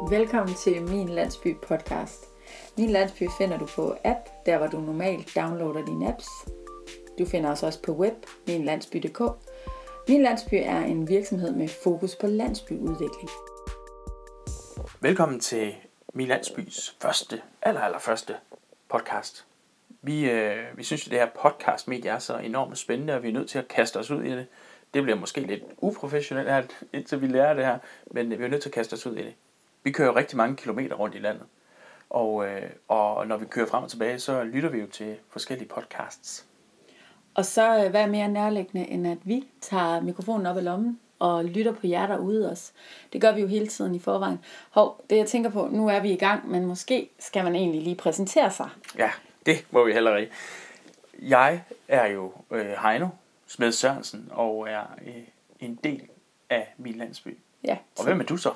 Velkommen til Min Landsby podcast. Min Landsby finder du på app, der hvor du normalt downloader dine apps. Du finder os også på web, minlandsby.dk. Min Landsby er en virksomhed med fokus på landsbyudvikling. Velkommen til Min Landsbys allerførste podcast. Vi synes, at det her podcastmedie er så enormt spændende, og vi er nødt til at kaste os ud i det. Det bliver måske lidt uprofessionelt her, indtil vi lærer det her, men vi er nødt til at kaste os ud i det. Vi kører rigtig mange kilometer rundt i landet, og når vi kører frem og tilbage, så lytter vi jo til forskellige podcasts. Og så hvad er mere nærliggende, end at vi tager mikrofonen op i lommen og lytter på jer derude også. Det gør vi jo hele tiden i forvejen. Det jeg tænker på, nu er vi i gang, men måske skal man egentlig lige præsentere sig. Ja, det må vi heller ikke. Jeg er jo Heino Smed Sørensen og er en del af Min Landsby. Ja, og hvem er du så?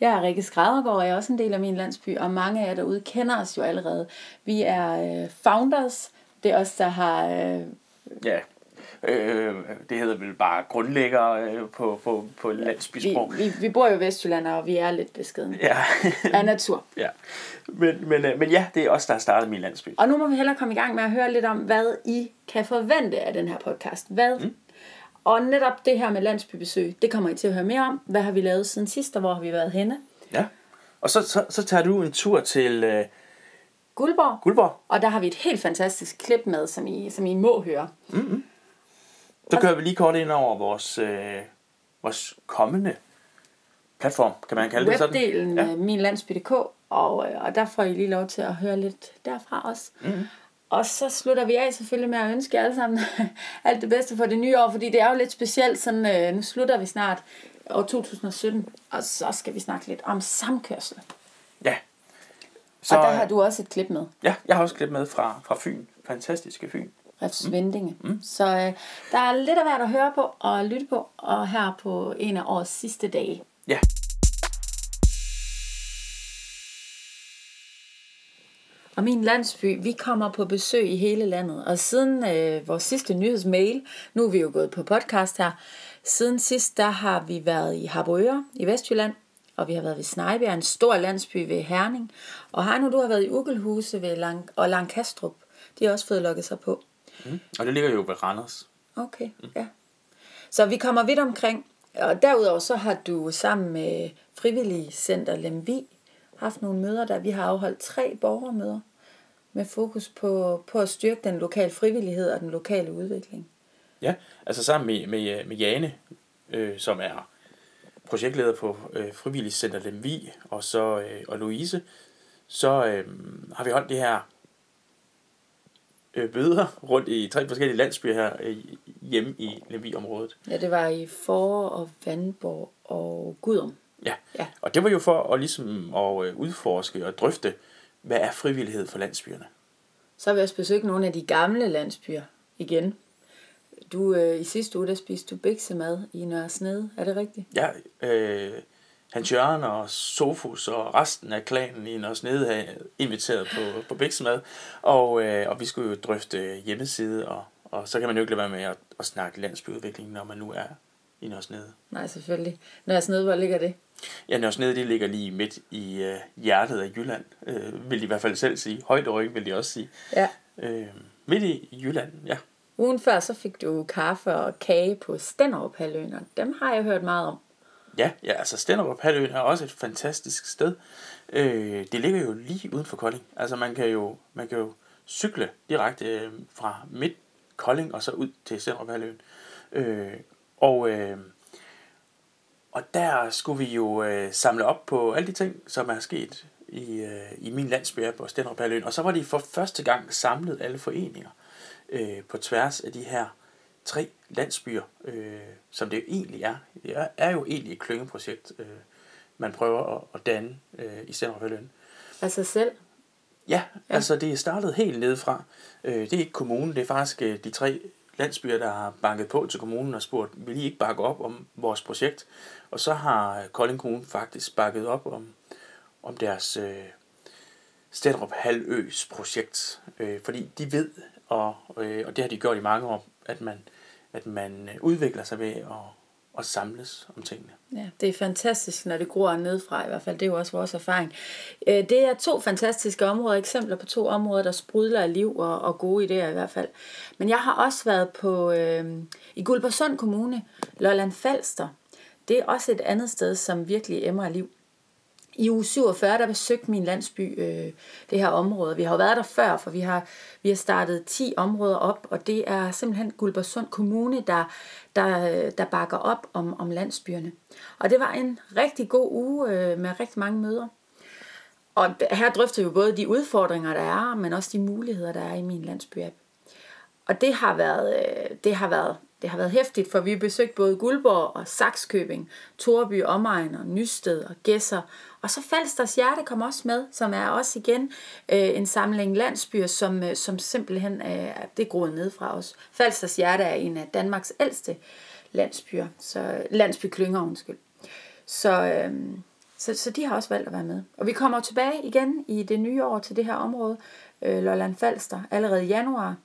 Jeg er Rikke Skræddergaard, og jeg er også en del af Min Landsby, og mange af jer derude kender os jo allerede. Vi er founders, det er os, der har... det hedder vel bare grundlæggere på landsbysprog. Vi bor jo i Vestjylland, og vi er lidt beskedne af natur. Ja. Men ja, det er os, der har startet Min Landsby. Og nu må vi hellere komme i gang med at høre lidt om, hvad I kan forvente af den her podcast. Og netop det her med landsbybesøg, det kommer I til at høre mere om. Hvad har vi lavet siden sidst, og hvor har vi været henne? Ja, og så tager du en tur til... Guldborg. Og der har vi et helt fantastisk klip med, som I må høre. Mm-hmm. Så kører vi lige kort ind over vores kommende platform, kan man kalde det sådan? Webdelen af minlandsby.dk, og der får I lige lov til at høre lidt derfra også. Mm-hmm. Og så slutter vi af selvfølgelig med at ønske jer alle sammen alt det bedste for det nye år, fordi det er jo lidt specielt, sådan nu slutter vi snart år 2017, og så skal vi snakke lidt om samkørsel. Ja. Så, og der har du også et klip med. Ja, jeg har også et klip med fra Fyn. Fantastiske Fyn. Refsvindinge. Mm. Så der er lidt af hvert at høre på og lytte på, og her på en af årets sidste dage. Ja. Og Min Landsby, vi kommer på besøg i hele landet. Og siden vores sidste nyhedsmail, nu er vi jo gået på podcast her, siden sidst, der har vi været i Harboøre i Vestjylland, og vi har været ved Snejbjerg, en stor landsby ved Herning. Og Heino, du har været i Ukkelhuse ved Langkastrup. De har også fået lukket sig på. Mm. Og det ligger jo ved Randers. Okay, ja. Så vi kommer vidt omkring. Og derudover så har du sammen med Frivillig Center Lemvig haft nogle møder, der vi har afholdt 3 borgermøder med fokus på at styrke den lokale frivillighed og den lokale udvikling. Ja, altså sammen med Jane, som er projektleder på Frivillig Center Lemvig, og Louise, så har vi holdt det her møder rundt i 3 forskellige landsbyer her hjemme i Lemvig-området. Ja, det var i Forre og Vandborg og Gudum. Ja, og det var jo for at ligesom at udforske og drøfte, hvad er frivillighed for landsbyerne. Så har vi også besøgt nogle af de gamle landsbyer igen. Du, i sidste uge, der spiste du biksemad i Nørre Snede, er det rigtigt? Ja, Hans Jørgen og Sofus og resten af klanen i Nørre Snede havde inviteret på biksemad, og vi skulle jo drøfte hjemmeside, og så kan man jo ikke lade være med at snakke landsbyudvikling, når man nu er i Nørre Snede. Nej, selvfølgelig. Nørre Snede, hvor ligger det? Ja, Nørre Snede, det ligger lige midt i hjertet af Jylland, vil de i hvert fald selv sige. Højderyggen vil de også sige. Ja. Midt i Jylland, ja. Ugen før, så fik du kaffe og kage på Stenoverpalleøen, og dem har jeg hørt meget om. Ja, altså Stenoverpalleøen er også et fantastisk sted. Det ligger jo lige uden for Kolding. Altså man kan jo cykle direkte fra midt Kolding og så ud til Stenoverpalleøen. Og der skulle vi jo samle op på alle de ting, som er sket i Min Landsby på Stenoverpalleøen. Og så var de for første gang samlet alle foreninger på tværs af de her 3 landsbyer, som det jo egentlig er. Det er jo egentlig et klyngeprojekt, man prøver at danne i Stenoverpalleøen. Altså selv? Ja, altså det er startet helt nedefra. Det er ikke kommunen, det er faktisk de 3 landsbyer, der har banket på til kommunen og spurgt, vil I ikke bakke op om vores projekt? Og så har Kolding Kommune faktisk bakket op om deres Stenoverpalleøs projekt, fordi de ved, og det har de gjort i mange år, at man udvikler sig ved og samles om tingene. Ja, det er fantastisk, når det gror nedefra i hvert fald. Det er jo også vores erfaring. Det er to fantastiske områder, eksempler på to områder, der sprudler af liv og gode idéer i hvert fald. Men jeg har også været på i Guldborgsund Kommune, Lolland Falster. Det er også et andet sted, som virkelig emmer af liv. I uge 47, der besøgte Min Landsby det her område. Vi har jo været der før, for vi har startet 10 områder op, og det er simpelthen Guldborgsund Kommune, der bakker op om landsbyerne. Og det var en rigtig god uge med rigtig mange møder. Og her drøftede vi både de udfordringer, der er, men også de muligheder, der er i Min Landsby-app. Og det har været heftigt, for vi besøgte både Guldborg og Saxkøbing, Torby, omegn og Nysted og Gæsser. Og så Falsters Hjerte kom også med, som er også igen en samling landsbyer, som simpelthen det groede ned fra os. Falsters Hjerte er en af Danmarks ældste landsbyer, så landsbyklynger, undskyld. Så de har også valgt at være med. Og vi kommer tilbage igen i det nye år til det her område, Lolland Falster, allerede i januar,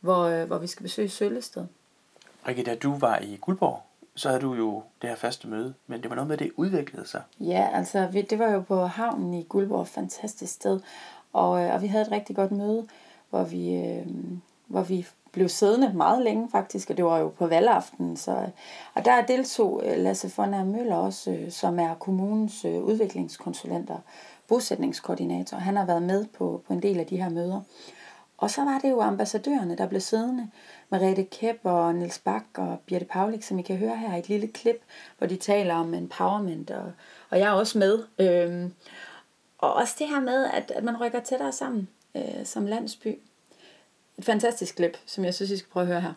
hvor vi skal besøge Sølvested. Rikke, da du var i Guldborg, så havde du jo det her faste møde, men det var noget med, det udviklede sig. Ja, altså det var jo på havnen i Guldborg, et fantastisk sted, og vi havde et rigtig godt møde, hvor vi blev siddende meget længe faktisk, og det var jo på valgaftenen. Og der deltog Lasse von A. Møller også, som er kommunens udviklingskonsulent og bosætningskoordinator. Han har været med på en del af de her møder. Og så var det jo ambassadørerne, der blev siddende. Mariette Kep og Niels Bak og Birthe Paulik, som I kan høre her i et lille klip, hvor de taler om empowerment, og jeg er også med. Og også det her med, at man rykker tættere sammen som landsby. Et fantastisk klip, som jeg synes, I skal prøve at høre her.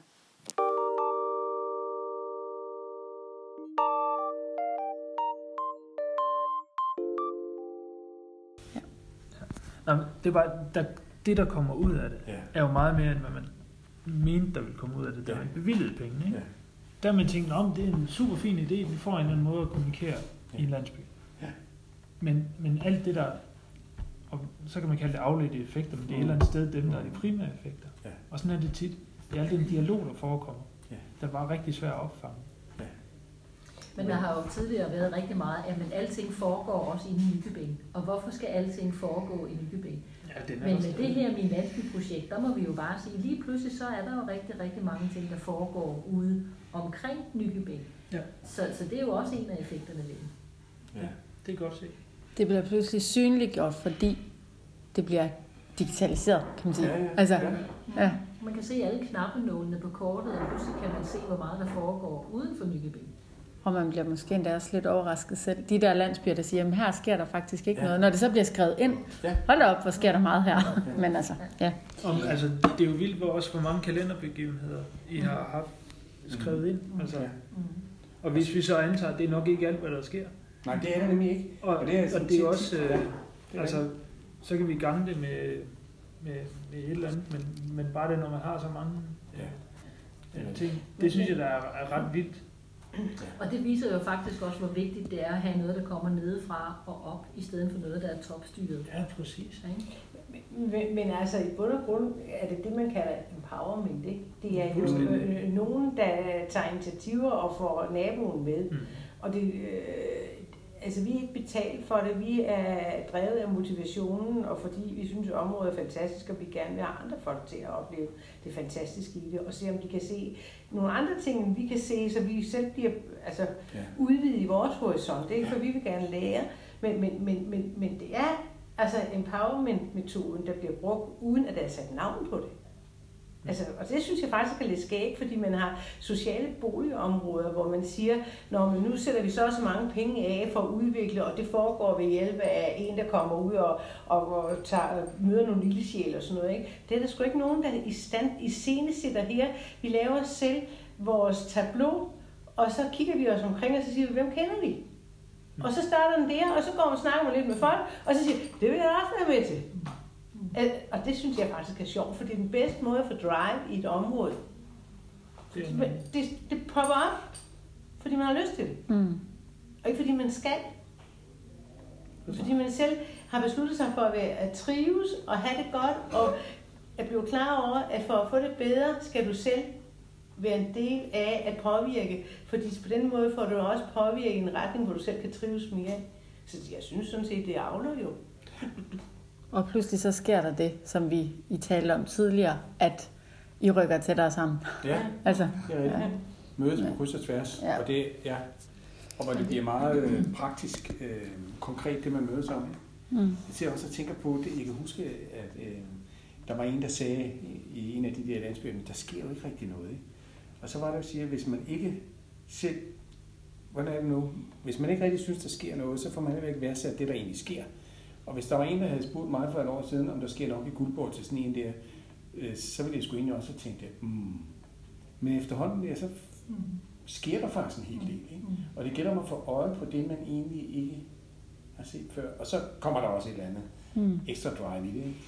Ja. Nå, det var det, der kommer ud af det, er jo meget mere, end hvad man mente, der ville komme ud af det, da man bevilgede pengene. Ikke? Ja. Der man tænkte, det er en super fin idé, vi får en eller anden måde at kommunikere i en landsby. Ja. Men alt det der, og så kan man kalde det afledte effekter, men det er et eller andet sted dem, der er de primære effekter. Ja. Og sådan er det tit. Det er alt den dialog, der forekommer, der var rigtig svært at opfange. Ja. Men der har jo tidligere været rigtig meget, at alting foregår også i Nykøbing. Og hvorfor skal alting foregå i Nykøbing? Ja, men med det her Min Landsby-projekt, der må vi jo bare sige, lige pludselig så er der jo rigtig, rigtig mange ting, der foregår ude omkring Nykøbing. Ja. Så det er jo også en af effekterne ved det. Ja, det er godt set. Det bliver pludselig synliggjort, fordi det bliver digitaliseret, kan man sige. Ja. Altså, ja. Man kan se alle knappenålene på kortet, og pludselig kan man se, hvor meget der foregår uden for Nykøbing. Og man bliver måske endda også lidt overrasket selv. De der landsbyer, der siger, her sker der faktisk ikke noget. Når det så bliver skrevet ind, hold da op, hvor sker der meget her. Men altså, det er jo vildt, hvor mange kalenderbegivenheder I har haft skrevet ind. Altså. Og hvis vi så antager, det er nok ikke alt, hvad der sker. Nej, det er det nemlig ikke. Og det er også, altså, så kan vi gange det med et eller andet, men bare det, når man har så mange ting. Det synes jeg, der er ret vildt. Ja. Og det viser jo faktisk også, hvor vigtigt det er at have noget, der kommer nedefra og op, i stedet for noget, der er topstyret. Ja, præcis. Ikke? Men altså, i bund og grund er det det, man kalder empowerment, ikke? Det er jo nogen, der tager initiativer og får naboen med. Mm. Og det, altså, vi er ikke betalt for det. Vi er drevet af motivationen, og fordi vi synes, at området er fantastisk, og vi gerne vil have andre folk til at opleve det fantastiske i det, og se, om de kan se nogle andre ting, end vi kan se, så vi selv bliver udvidet i vores horisont. Det er ikke, for vi vil gerne lære, men det er altså empowerment-metoden, der bliver brugt, uden at der er sat navn på det. Altså, og det synes jeg faktisk er lidt skægt, fordi man har sociale boligområder, hvor man siger, men nu sætter vi så mange penge af for at udvikle, og det foregår ved hjælp af en, der kommer ud og tager, møder nogle lille sjæl og sådan noget. Ikke? Det er der sgu ikke nogen, der iscenesætter her. Vi laver selv vores tableau, og så kigger vi os omkring, og så siger vi, hvem kender vi? Og så starter den der, og så går man og snakker lidt med folk, og så siger det vil jeg også være med til. Og det synes jeg faktisk er sjovt, for det er den bedste måde at få drive i et område. Det popper op, fordi man har lyst til det. Mm. Og ikke fordi man skal. Fordi man selv har besluttet sig for at trives og have det godt, og at blive klar over, at for at få det bedre, skal du selv være en del af at påvirke, fordi på den måde får du også påvirket en retning, hvor du selv kan trives mere. Så jeg synes sådan set, det avler jo. Og pludselig så sker der det, som vi talte om tidligere, at I rykker tættere sammen. Ja, altså, ja. Mødes på kryds og tværs, ja. Og det ja. Og hvor det bliver meget praktisk, konkret det man mødes om. Mm. Jeg ser også og tænker på det, jeg kan huske, at der var en, der sagde i en af de der landsbyer, der sker jo ikke rigtig noget. Ikke? Og så var der jo sige, at hvis man ikke selv, hvordan er det nu? Hvis man ikke rigtig synes, der sker noget, så får man heller ikke værdsat det, der egentlig sker. Og hvis der var en, der havde spurgt mig for et år siden, om der sker nok i Guldborg til sådan en der, så ville jeg sgu egentlig også tænke, men efterhånden der, så sker der faktisk en hel del. Ikke? Og det gælder om at få øje på det, man egentlig ikke har set før. Og så kommer der også et eller andet ekstra drive i det. Ikke?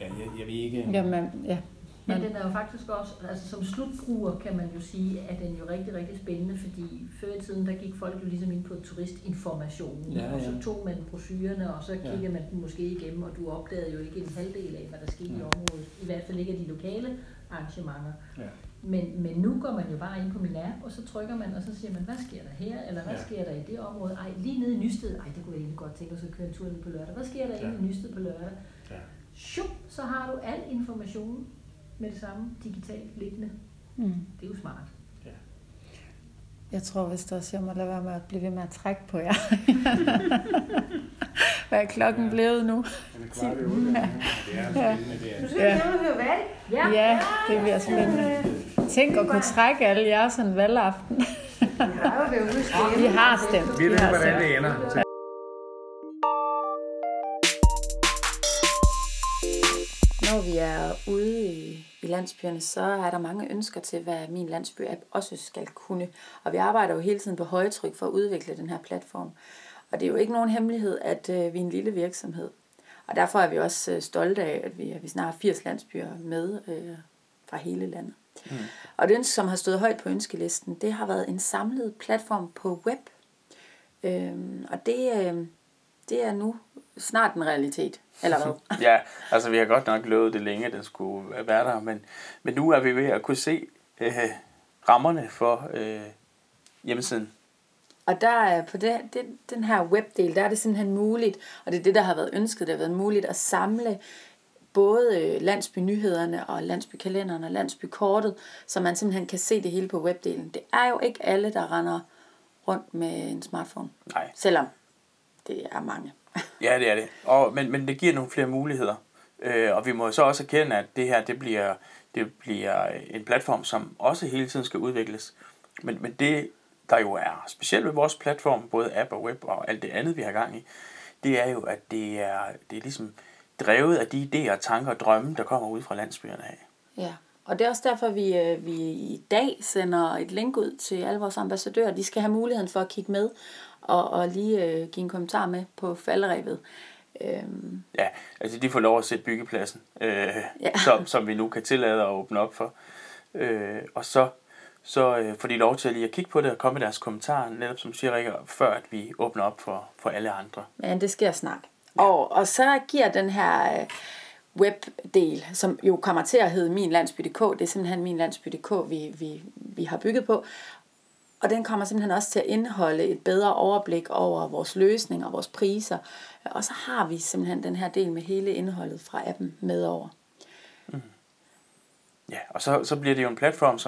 Ja, jeg ved ikke. Men den er jo faktisk også, altså som slutbruger kan man jo sige, at den er jo rigtig, rigtig spændende, fordi før i tiden, der gik folk jo ligesom ind på turistinformationen, og så tog man brochurerne, og så kiggede man den måske igennem, og du opdagede jo ikke en halvdel af, hvad der skete i området, i hvert fald ikke af de lokale arrangementer. Ja. Men nu går man jo bare ind på min app, og så trykker man, og så siger man, hvad sker der her, eller hvad sker der i det område? Ej, lige nede i Nysted, ej, det kunne jeg egentlig godt tænke, og så køre en tur på lørdag. Hvad sker der i Nysted på lørdag? Ja. Så har du al informationen med det samme digitalt liggende. Mm. Det er jo smart. Ja. Jeg tror vist også, jeg må lade være med at blive ved med at trække på jer. Hvad er klokken blevet nu? Den er kvart i 8. Det er. Du synes, jeg vil høre valg? Ja, det bliver spændende. Tænk at kunne trække alle jer sådan valgaften. Vi har stemt. Vi ved, hvordan det ender. Når vi er ude i landsbyerne, så er der mange ønsker til, hvad Min Landsby-app også skal kunne. Og vi arbejder jo hele tiden på højtryk for at udvikle den her platform. Og det er jo ikke nogen hemmelighed, at vi er en lille virksomhed. Og derfor er vi også stolte af, at vi snart har 80 landsbyer med fra hele landet. Mm. Og det ønske, som har stået højt på ønskelisten, det har været en samlet platform på web. Og det er nu snart en realitet, eller hvad? Ja, altså vi har godt nok lovet det længe, den skulle være der, men nu er vi ved at kunne se rammerne for hjemmesiden. Og der er på den her webdel, der er det simpelthen muligt, og det er det, der har været ønsket, det har været muligt at samle både landsbynyhederne og landsbykalenderen og landsbykortet, så man simpelthen kan se det hele på webdelen. Det er jo ikke alle, der render rundt med en smartphone. Nej. Selvom det er mange. Ja, det er det. Men det giver nogle flere muligheder. Og vi må så også erkende, at det her det bliver en platform, som også hele tiden skal udvikles. Men det, der jo er specielt ved vores platform, både app og web og alt det andet, vi har gang i, det er jo, at det er ligesom drevet af de idéer, tanker og drømme, der kommer ud fra landsbyerne af. Ja, og det er også derfor, vi i dag sender et link ud til alle vores ambassadører. De skal have muligheden for at kigge med og lige give en kommentar med på falderæbet. Ja, altså de får lov at sætte byggepladsen, som vi nu kan tillade at åbne op for. Og så får de lov til at lige at kigge på det og komme med deres kommentarer, netop som siger Rikke, før at vi åbner op for alle andre. Men det sker snart. Ja. Og så giver den her webdel, som jo kommer til at hedde minlandsby.dk, det er simpelthen minlandsby.dk, vi har bygget på. Og den kommer simpelthen også til at indeholde et bedre overblik over vores løsninger og vores priser. Og så har vi simpelthen den her del med hele indholdet fra appen med over. Mm. Ja, og så bliver det jo en platform,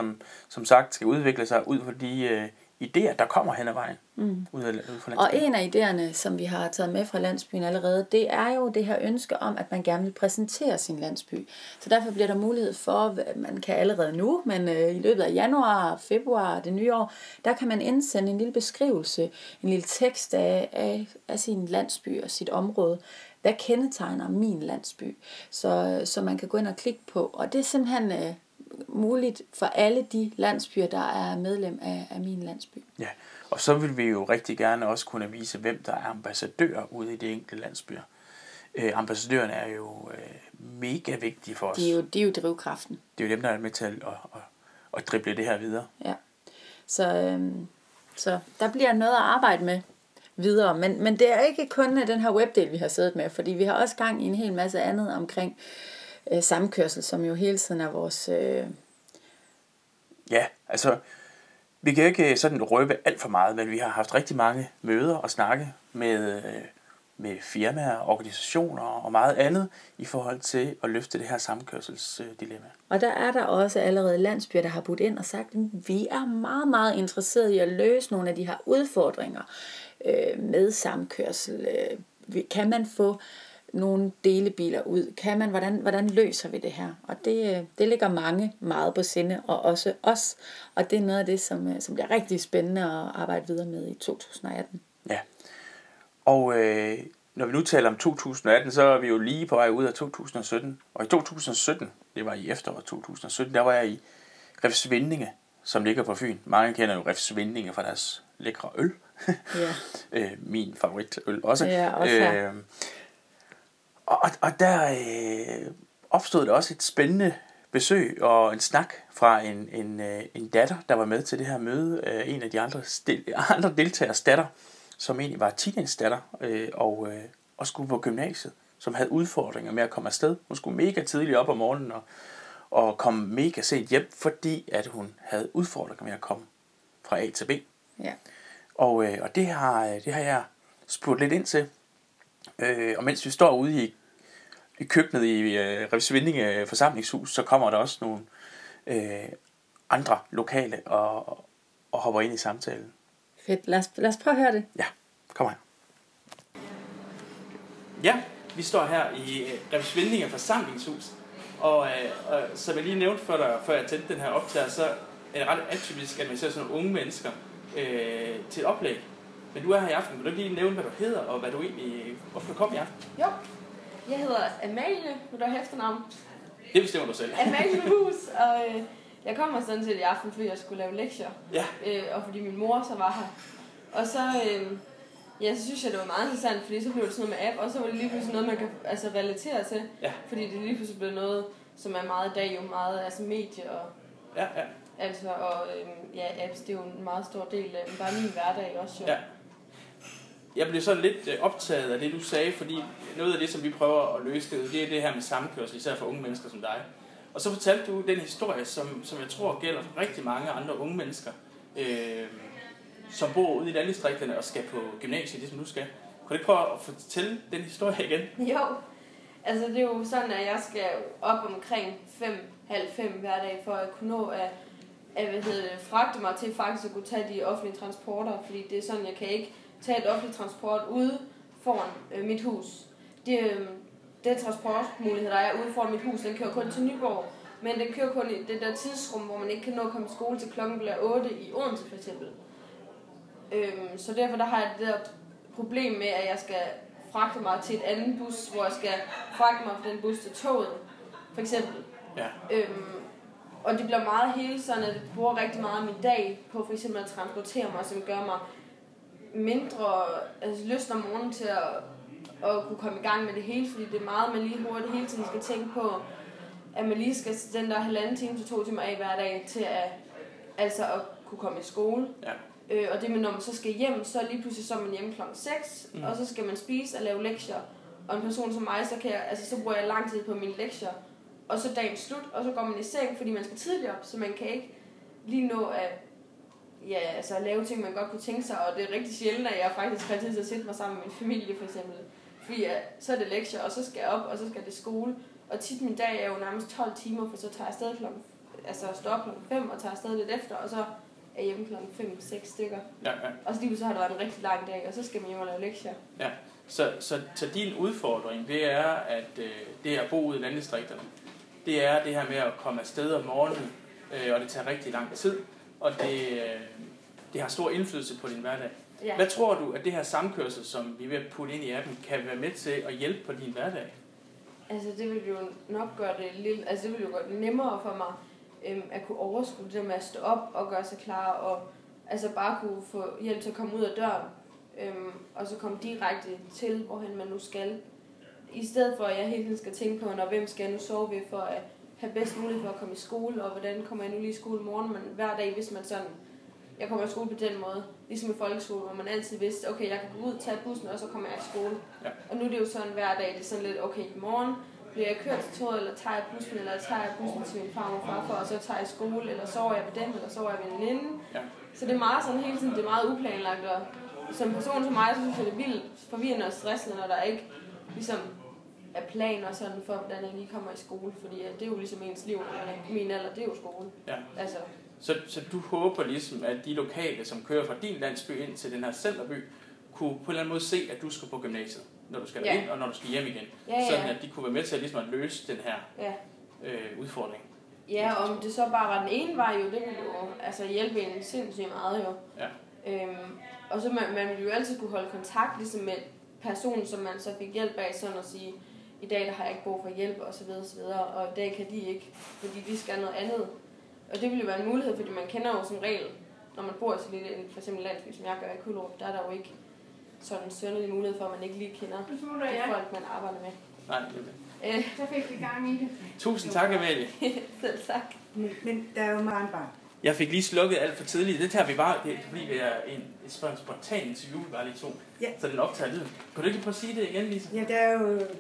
som sagt skal udvikle sig ud fra de idéer, der kommer hen ad vejen. Mm. Ud fra og en af idéerne, som vi har taget med fra landsbyen allerede, det er jo det her ønske om, at man gerne vil præsentere sin landsby. Så derfor bliver der mulighed for, at man kan allerede nu, men i løbet af januar, februar, det nye år, der kan man indsende en lille beskrivelse, en lille tekst af sin landsby og sit område. Hvad kendetegner min landsby? Så man kan gå ind og klikke på, og det er simpelthen muligt for alle de landsbyer, der er medlem af Min Landsby. Ja, og så vil vi jo rigtig gerne også kunne vise, hvem der er ambassadører ude i de enkelte landsbyer. Ambassadørerne er jo mega vigtige for os. De er jo drivkraften. Det er jo dem, der er med til at drible det her videre. Ja, så der bliver noget at arbejde med videre, men det er ikke kun den her webdel, vi har siddet med, fordi vi har også gang i en hel masse andet omkring samkørsel, som jo hele tiden er vores Ja, altså vi kan ikke sådan røbe alt for meget, men vi har haft rigtig mange møder og snakke med firmaer, organisationer og meget andet i forhold til at løfte det her sammenkørselsdilemma. Og der er der også allerede landsbyer, der har budt ind og sagt, at vi er meget, meget interesserede i at løse nogle af de her udfordringer med sammenkørsel. Kan man få nogle delebiler ud? Kan man, hvordan løser vi det her? Og det ligger mange meget på sinde, og også os. Og det er noget af det, som bliver rigtig spændende at arbejde videre med i 2018. Ja. Og når vi nu taler om 2018, så er vi jo lige på vej ud af 2017. Og i 2017, det var i efteråret 2017, der var jeg i Refsvindinge, som ligger på Fyn. Mange kender jo Refsvindinge fra deres lækre øl. Ja. Min favoritøl også. Ja, også her. Og der opstod der også et spændende besøg og en snak fra en datter, der var med til det her møde. En af de andre deltagers datter, som egentlig var teenage-datter og skulle på gymnasiet, som havde udfordringer med at komme afsted. Hun skulle mega tidligt op om morgenen og kom mega sent hjem, fordi at hun havde udfordringer med at komme fra A til B. Ja. Og det har jeg spurgt lidt ind til. Og mens vi står ude i køkkenet i Refsvindinge forsamlingshus, så kommer der også nogle andre lokale og hopper ind i samtalen. Fedt. Lad os prøve at høre det. Ja, kom her. Ja, vi står her i Refsvindinge forsamlingshus, og som jeg lige nævnte før jeg tændte den her optager, så er det ret atypisk, at man ser sådan nogle unge mennesker til et oplæg. Men du er her i aften. Vil du lige nævne, hvad du hedder, og hvad du egentlig... Hvorfor du kom i aften? Jo. Jeg hedder Amalie, vil du have efternavn? Det bestemmer du selv. Amalie Hus, og jeg kommer sådan set i aften, fordi jeg skulle lave lektier. Ja. Og fordi min mor så var her. Og så, så synes jeg, det var meget interessant, fordi så blev det sådan noget med app, og så var det lige pludselig noget, man kan altså relatere til. Ja. Fordi det lige pludselig blev noget, som er meget i dag, jo meget altså medie og... Ja, ja. Altså, apps, det er jo en meget stor del af bare min hverdag også, jo. Ja. Jeg blev sådan lidt optaget af det, du sagde, fordi noget af det, som vi prøver at løse, det er det her med sammenkørsel, især for unge mennesker som dig. Og så fortalte du den historie, som jeg tror gælder for rigtig mange andre unge mennesker, som bor ude i landdistrikterne og skal på gymnasiet, det som du skal. Kan du ikke prøve at fortælle den historie igen? Jo, altså det er jo sådan, at jeg skal op omkring 5:30 hver dag, for at kunne nå at fragte mig til faktisk at kunne tage de offentlige transporter, fordi det er sådan, jeg kan ikke tage et offentligt transport ude foran mit hus. Den transportmulighed, der er ude foran mit hus, den kører kun til Nyborg, men den kører kun i det der tidsrum, hvor man ikke kan nå at komme i skole til klokken 8 i Odense for eksempel. Så derfor der har jeg det der problem med, at jeg skal fragte mig til et andet bus, hvor jeg skal fragte mig fra den bus til toget, for eksempel. Ja. Og det bliver meget hele sådan, at det bruger rigtig meget af min dag på for eksempel at transportere mig, som gør mig mindre lyst om morgenen til at kunne komme i gang med det hele, fordi det er meget, man lige hurtigt hele tiden skal tænke på, at man lige skal den der 1,5 time til 2 timer af hver dag til at kunne komme i skole. Ja. Og det med, når man så skal hjem, så lige pludselig så man hjemme klokken 6, og så skal man spise og lave lektier. Og en person som mig, så bruger jeg lang tid på mine lektier, og så dagen slut, og så går man i seng, fordi man skal tidligere op, så man kan ikke lige nå at lave ting, man godt kunne tænke sig, og det er rigtig sjældent, at jeg faktisk har tid til at sætte mig sammen med min familie, for eksempel. Fordi så er det lektier, og så skal jeg op, og så skal det skole. Og tit min dag er jo nærmest 12 timer, for så tager jeg afsted står op klokken 5, og tager afsted lidt efter, og så er hjemme klokken 5-6 stykker. Ja, ja. Og så lige så har det været en rigtig lang dag, og så skal man hjem og lave lektier. Ja, så din udfordring, det er at bo ude i landdistrikterne. Det er det her med at komme afsted om morgenen, og det tager rigtig lang tid. Og det har stor indflydelse på din hverdag. Ja. Hvad tror du, at det her samkørsel, som vi er ved at putte ind i appen, kan være med til at hjælpe på din hverdag? Altså det vil jo nok gøre det gøre det nemmere for mig at kunne overskue det der med at stå op og gøre sig klar og altså bare kunne få hjælp til at komme ud af døren og så komme direkte til, hvorhen man nu skal. I stedet for, at jeg hele tiden skal tænke på, hvem skal jeg nu sove ved for at have bedst mulighed for at komme i skole, og hvordan kommer jeg nu lige i skole i morgen, men hver dag vidste man sådan, jeg kommer i skole på den måde, ligesom i folkeskole, hvor man altid vidste, okay, jeg kan gå ud, tage bussen, og så kommer jeg i skole. Ja. Og nu er det jo sådan hver dag, det er sådan lidt, okay, i morgen, Bliver jeg kørt til toget, eller tager jeg bussen, til min far og farfar, og så tager jeg i skole, eller sover jeg ved dem, eller sover jeg ved en veninde. Ja. Så det er meget sådan hele tiden, det er meget uplanlagt, og som person som mig, så synes jeg, det er vildt forvirrende og stressende, når der ikke ligesom er planer sådan for, hvordan jeg lige kommer i skole, fordi det er jo ligesom ens liv, og min alder, det er jo skole. Ja. Altså. Så du håber ligesom, at de lokale, som kører fra din landsby ind til den her centerby, kunne på en eller anden måde se, at du skal på gymnasiet, når du skal ind og når du skal hjem igen. Ja. Sådan at de kunne være med til at, ligesom at løse den her udfordring. Ja, om det så bare var den ene vej, jo, det ville jo altså hjælpe en sindssygt meget. Jo. Ja. Og så man ville jo altid kunne holde kontakt ligesom med personen, som man så fik hjælp af, sådan at sige, i dag der har jeg ikke brug for hjælp og så videre og så videre, og i dag kan de ikke, fordi de skal noget andet. Og det ville jo være en mulighed, fordi man kender jo som regel, når man bor i så lidt en for eksempel landsby, som jeg gør i Kullerup, der er der jo ikke sådan en sønderlig mulighed for, at man ikke lige kender de folk, man arbejder med. Nej, det er det. Så fik vi gang i det. Tusind tak, Amalie. Selv tak. Men der er jo meget barn. Jeg fik lige slukket alt for tidligt. Det tager vi bare, det bliver et spontan interview, vi bare lige to. Ja. Så den optager lyden. Kan du ikke prøve at sige det igen, Lise? Ja,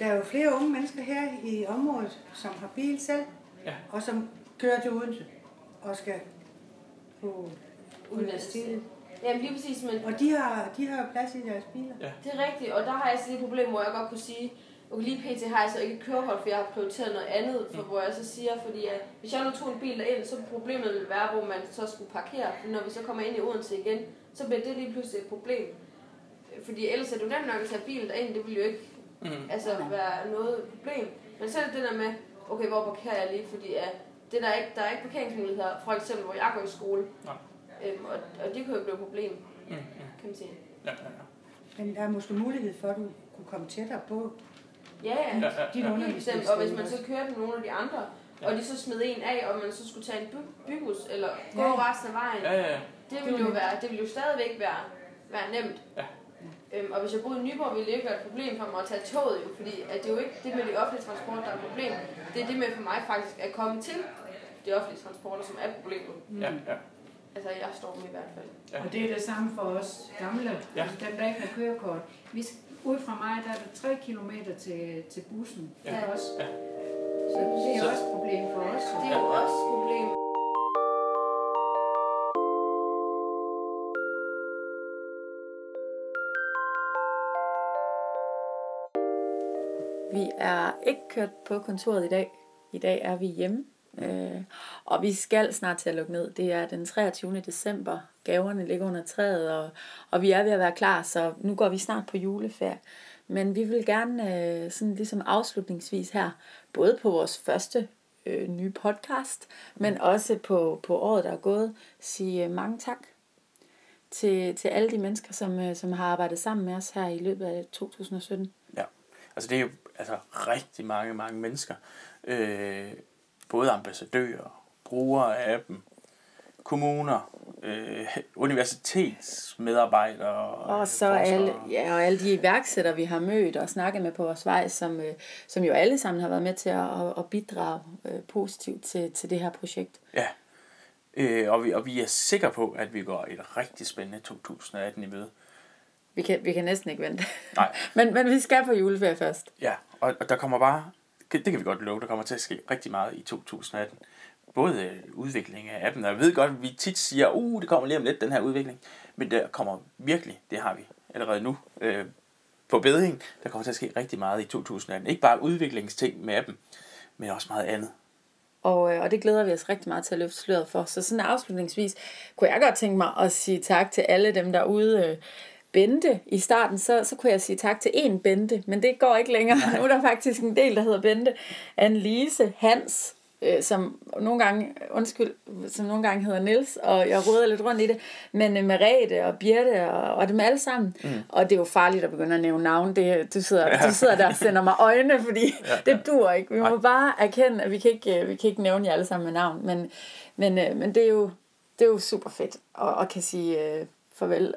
der er jo flere unge mennesker her i området, som har bil selv, og som kører til Odense og skal på universitetet. Jamen lige præcis, men... Og de har plads i deres biler. Ja. Det er rigtigt, og der har jeg så et problem, hvor jeg godt kunne sige, okay, lige pt. Har jeg så ikke kørehold, for jeg har prioriteret noget andet, for hvor jeg så siger, fordi at hvis jeg nu tog en bil derind, så problemet ville være, hvor man så skulle parkere. Men når vi så kommer ind i Odense igen, så bliver det lige pludselig et problem. Fordi ellers er det jo nemt nok at tage bilen derind, det ville jo ikke være noget problem. Men så er det det der med, okay, hvor parkerer jeg lige, fordi at det der er ikke parkeringsmuligheder, for eksempel hvor jeg går i skole. Ja. Og det kunne jo blive et problem, kan man sige. Ja. Men der er måske mulighed for, at du kunne komme tættere på. Ja, og hvis man så kører med nogle af de andre, og de så smed en af, og man så skulle tage en bybus, eller gå resten af vejen, det ville jo stadigvæk være nemt. Ja. Og hvis jeg boede i Nyborg, ville det ikke være et problem for mig at tage toget, jo, fordi at det er jo ikke det med de offentlige transport, der er et problem. Det er det med for mig faktisk at komme til de offentlige transporter, som er problemet. Ja. Altså, jeg står med i hvert fald. Ja. Og det er det samme for os gamle, dem der ikke har kørekort. Ud fra mig, der er der 3 kilometer til bussen for os. Ja. Så det er også et problem for os. Det er jo også et problem. Vi er ikke kørt på kontoret i dag. I dag er vi hjemme. Og vi skal snart til at lukke ned. Det er den 23. december. Gaverne ligger under træet, og vi er ved at være klar, så nu går vi snart på juleferie. Men vi vil gerne sådan ligesom afslutningsvis her, både på vores første nye podcast, men også på året, der er gået, sige mange tak til alle de mennesker, som har arbejdet sammen med os her i løbet af 2017. Ja, altså det er jo altså rigtig mange mennesker. Både ambassadører, brugere af appen, kommuner, universitetsmedarbejdere. Og så alle de iværksættere, vi har mødt og snakket med på vores vej, som jo alle sammen har været med til at bidrage positivt til det her projekt. Ja, og vi er sikre på, at vi går et rigtig spændende 2018 i møde. Vi kan næsten ikke vente. Nej. men vi skal på juleferie først. Ja, og der kommer bare... Det kan vi godt love, der kommer til at ske rigtig meget i 2018. Både udviklingen af appen, og jeg ved godt, at vi tit siger, det kommer lige om lidt, den her udvikling. Men der kommer virkelig, det har vi allerede nu, på bedring, der kommer til at ske rigtig meget i 2018. Ikke bare udviklingsting med appen, men også meget andet. Og det glæder vi os rigtig meget til at løfte sløret for. Så sådan afslutningsvis kunne jeg godt tænke mig at sige tak til alle dem derude, Bente. I starten, så kunne jeg sige tak til én Bente, men det går ikke længere. Nej. Nu er der faktisk en del, der hedder Bente. Anne-Lise, Hans, som nogle gange hedder Niels, og jeg roder lidt rundt i det, men Mariette og Birthe og dem alle sammen. Mm. Og det er jo farligt at begynde at nævne navn. Du sidder der og sender mig øjne, fordi det dur ikke. Vi må bare erkende, at vi kan ikke nævne jer alle sammen med navn, men det er jo super fedt og kan sige farvel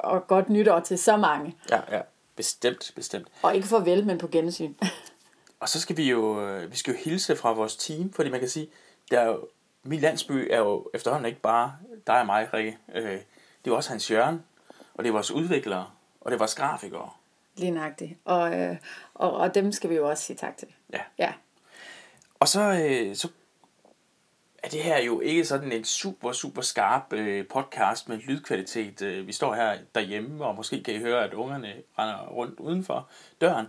og godt nytår til så mange. Ja, bestemt. Og ikke farvel, men på gensyn. Og så skal vi skal jo hilse fra vores team, fordi man kan sige, Min Landsby er jo efterhånden ikke bare dig og mig, Rikke. Det er også Hans Jørgen, og det er vores udviklere, og det er vores grafikere, Lige nøjagtigt. Og dem skal vi jo også sige tak til. Ja. Ja. Og så er det her jo ikke sådan en super, super skarp podcast med lydkvalitet. Vi står her derhjemme, og måske kan I høre, at ungerne render rundt uden for døren.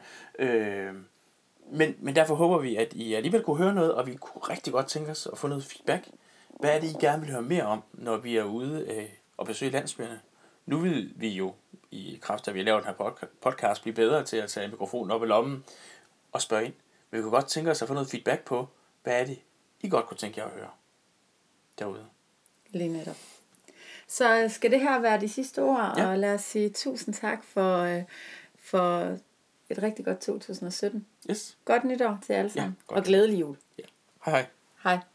Men derfor håber vi, at I alligevel kunne høre noget, og vi kunne rigtig godt tænke os at få noget feedback. Hvad er det, I gerne vil høre mere om, når vi er ude og besøge landsbyerne? Nu vil vi jo, i kraft af at vi laver den her podcast, blive bedre til at tage mikrofonen op i lommen og spørge ind. Men vi kunne godt tænke os at få noget feedback på, hvad er det, I godt kunne tænke jer at høre derude. Lige netop. Så skal det her være de sidste ord, ja. Og lad os sige tusind tak for et rigtig godt 2017. Yes. Godt nytår til alle sammen, ja, og glædelig jul. Ja. Hej hej. Hej.